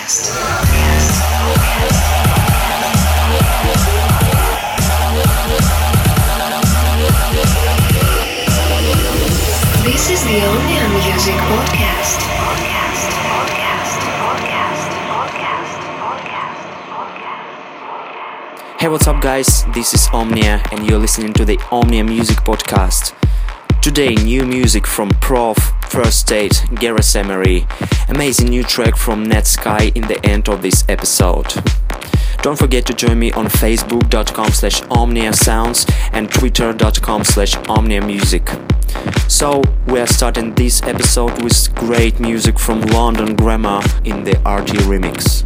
Podcast. This is the Omnia Music Podcast. Hey, what's up guys, this is Omnia and you're listening to the Omnia Music Podcast. Today, new music from PROFF First State, Gareth Emery. Amazing new track from Netsky in the end of this episode. Don't forget to join me on facebook.com/omniasounds and twitter.com/omniamusic. So, we are starting this episode with great music from London Grammar in the Arty remix.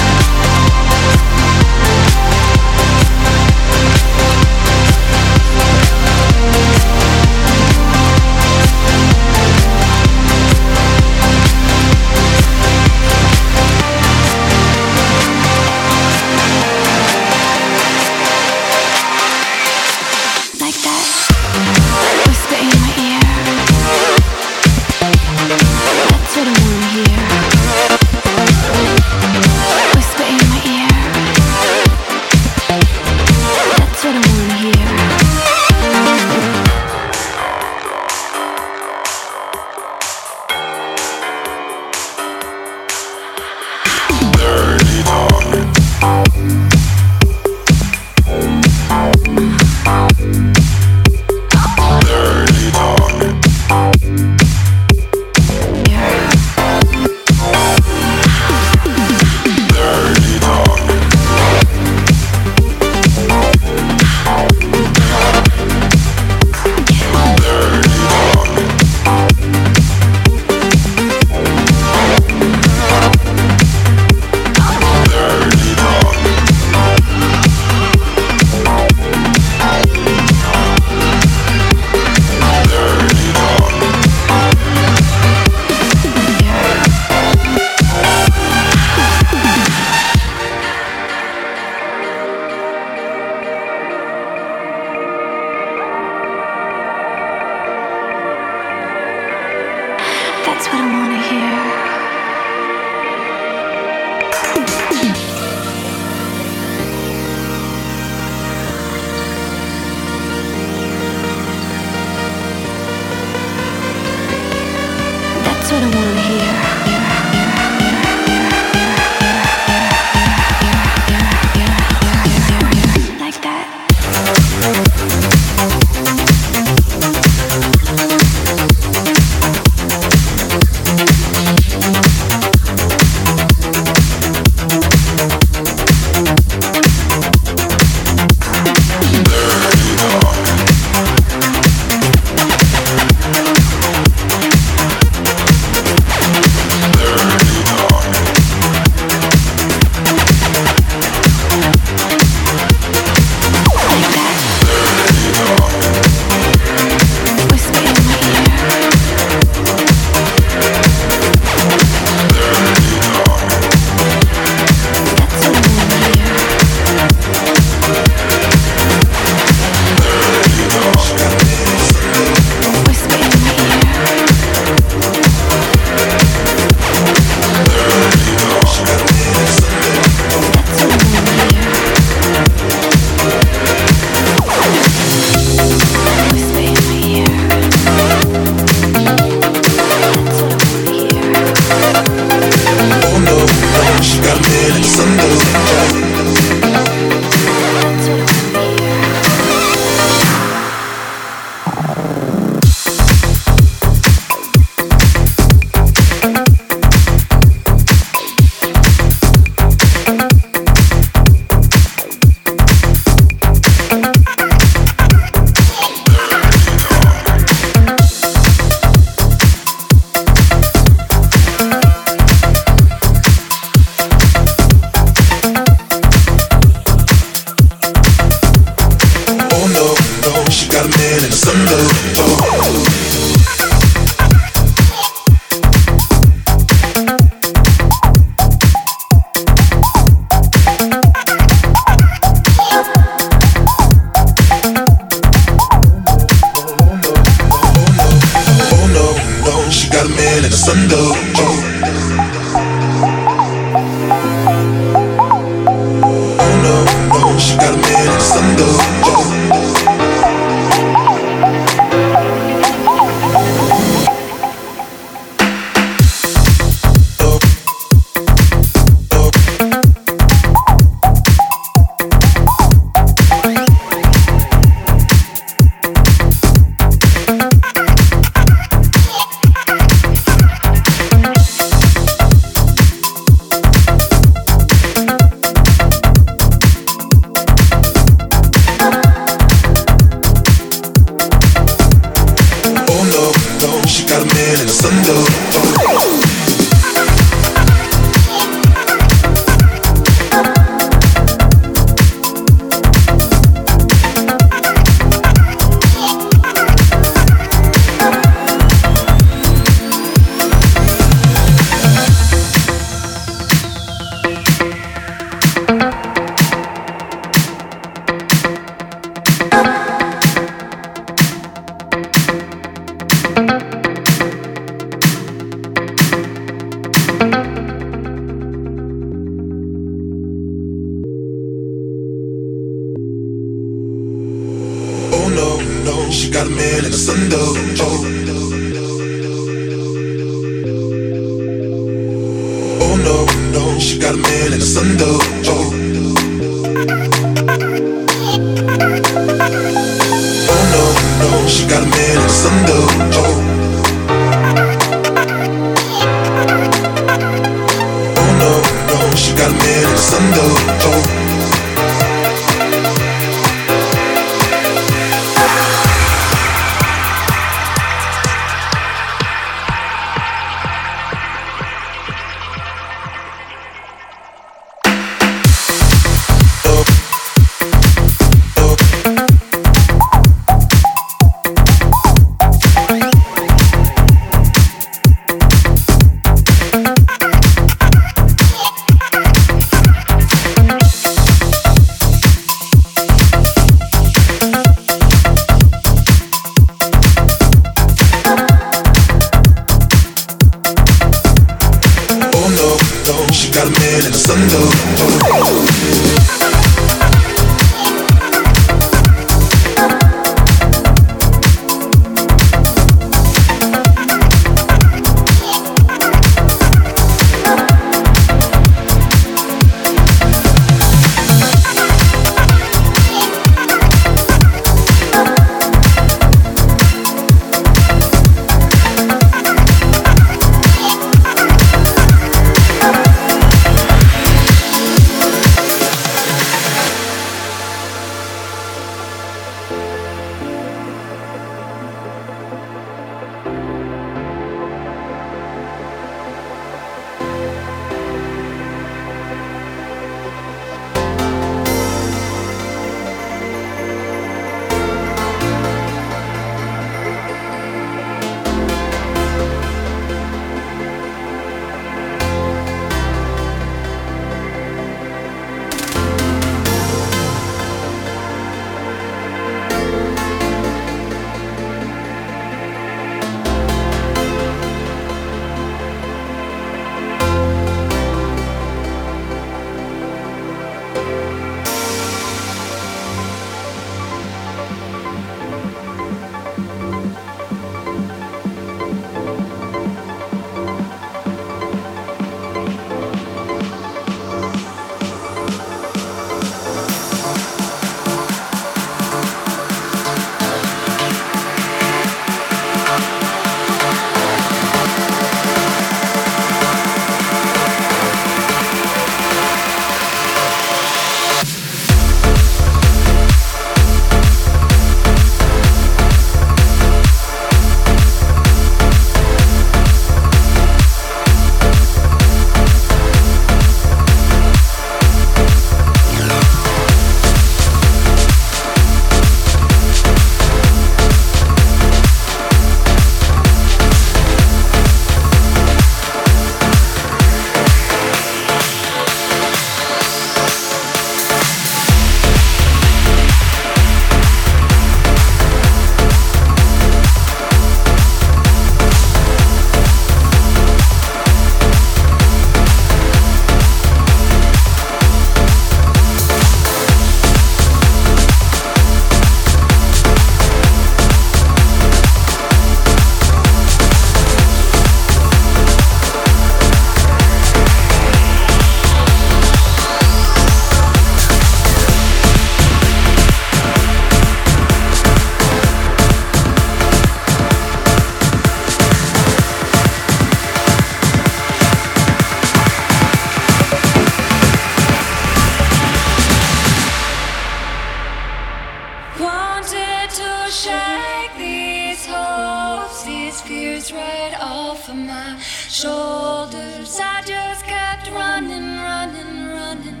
shake these hopes, these fears right off of my shoulders. I just kept running, running, running.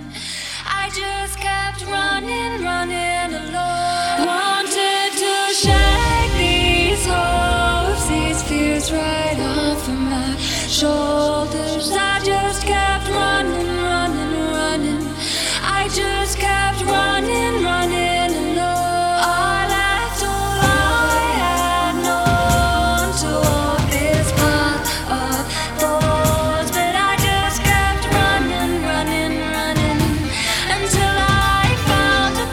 I just kept running, running alone. Wanted to shake these hopes, these fears right off of my shoulders. I just kept running, running, running. I just kept running, running alone. All after all I had known to walk this path of thorns, but I just kept running, running, running until I found a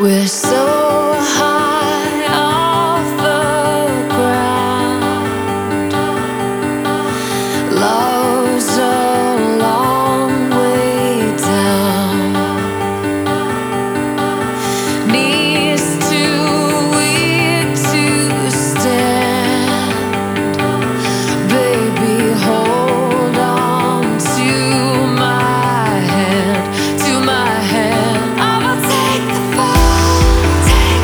We're so high off the ground. Love's a long way down. Knees too weak to stand. Baby, hold on to my hand, to my hand. I'll take the fall. Take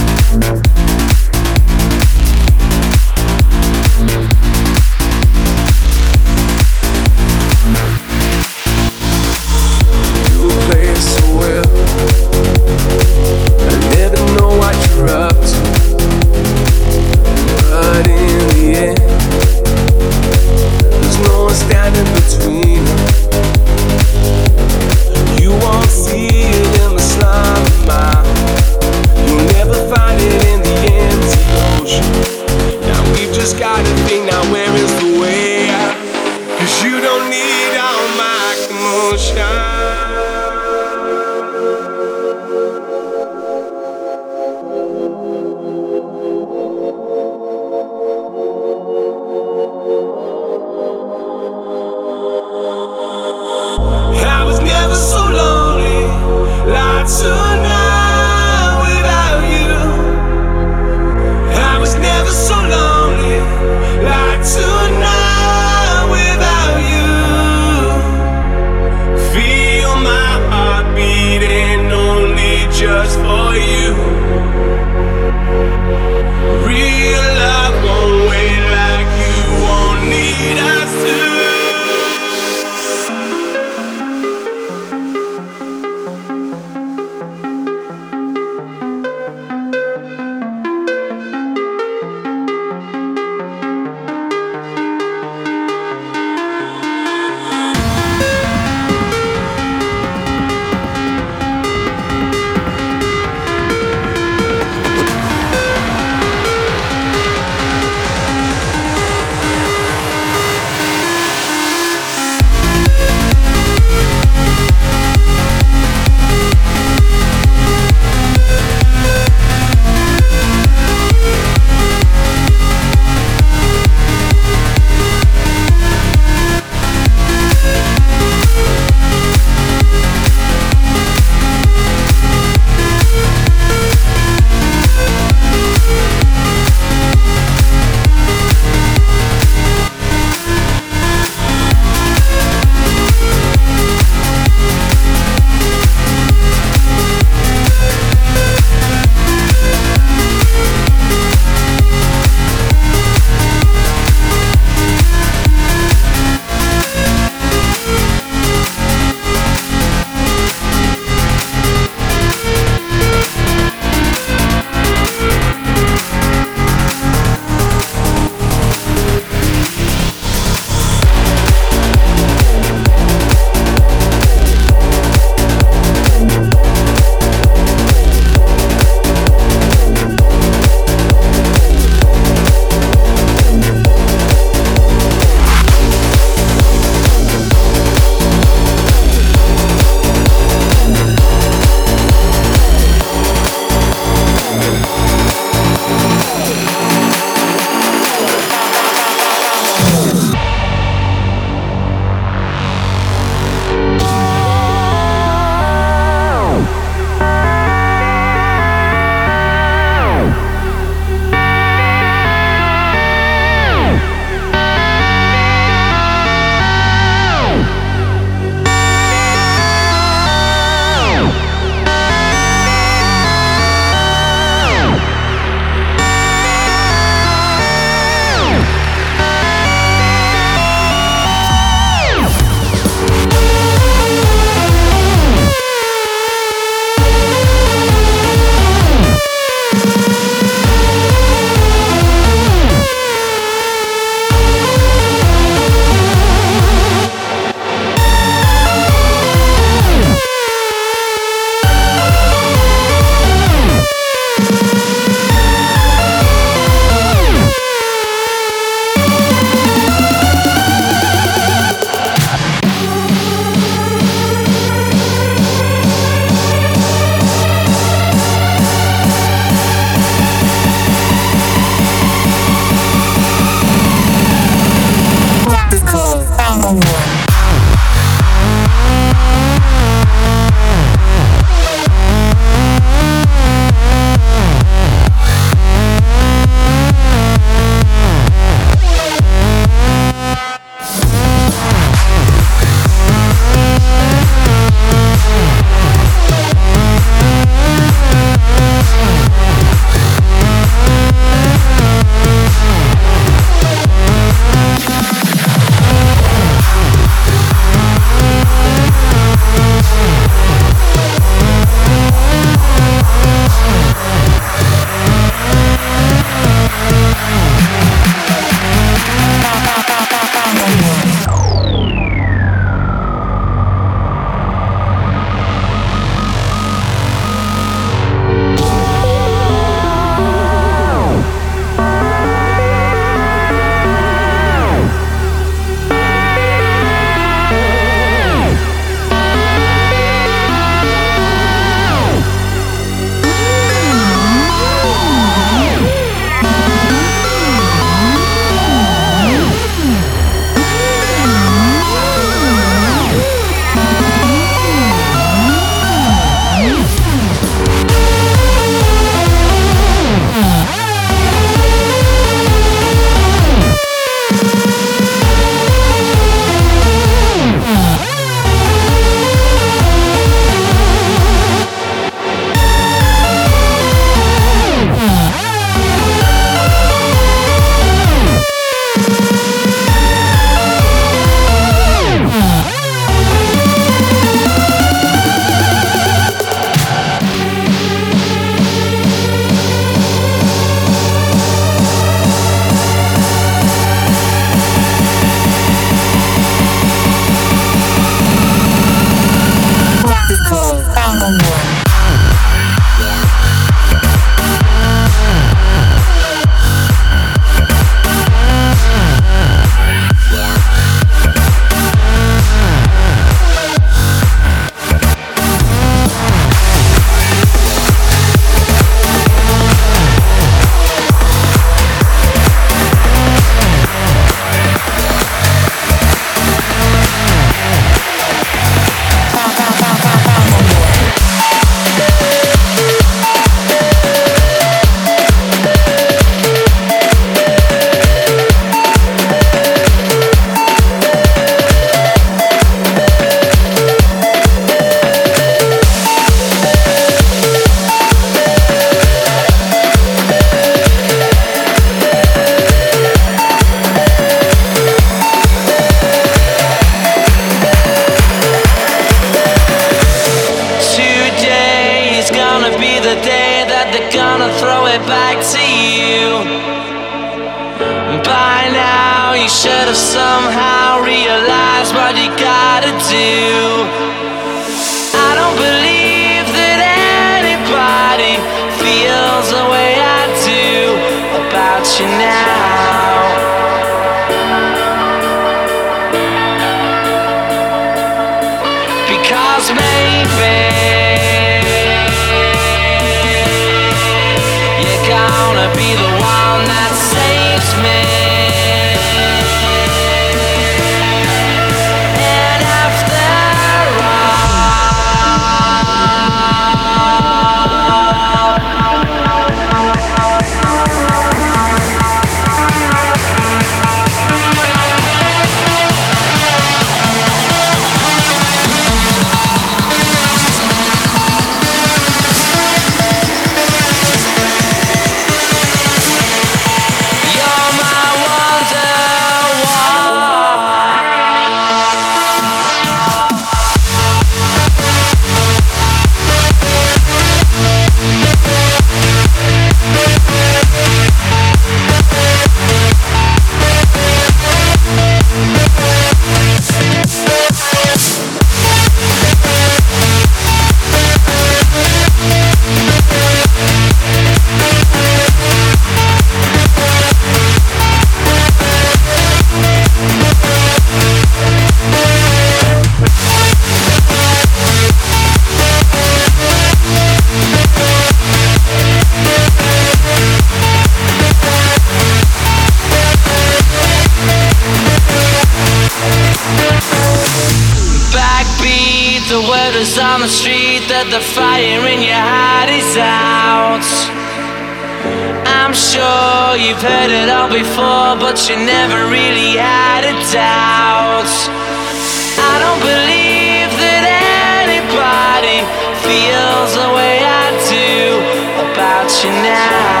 Now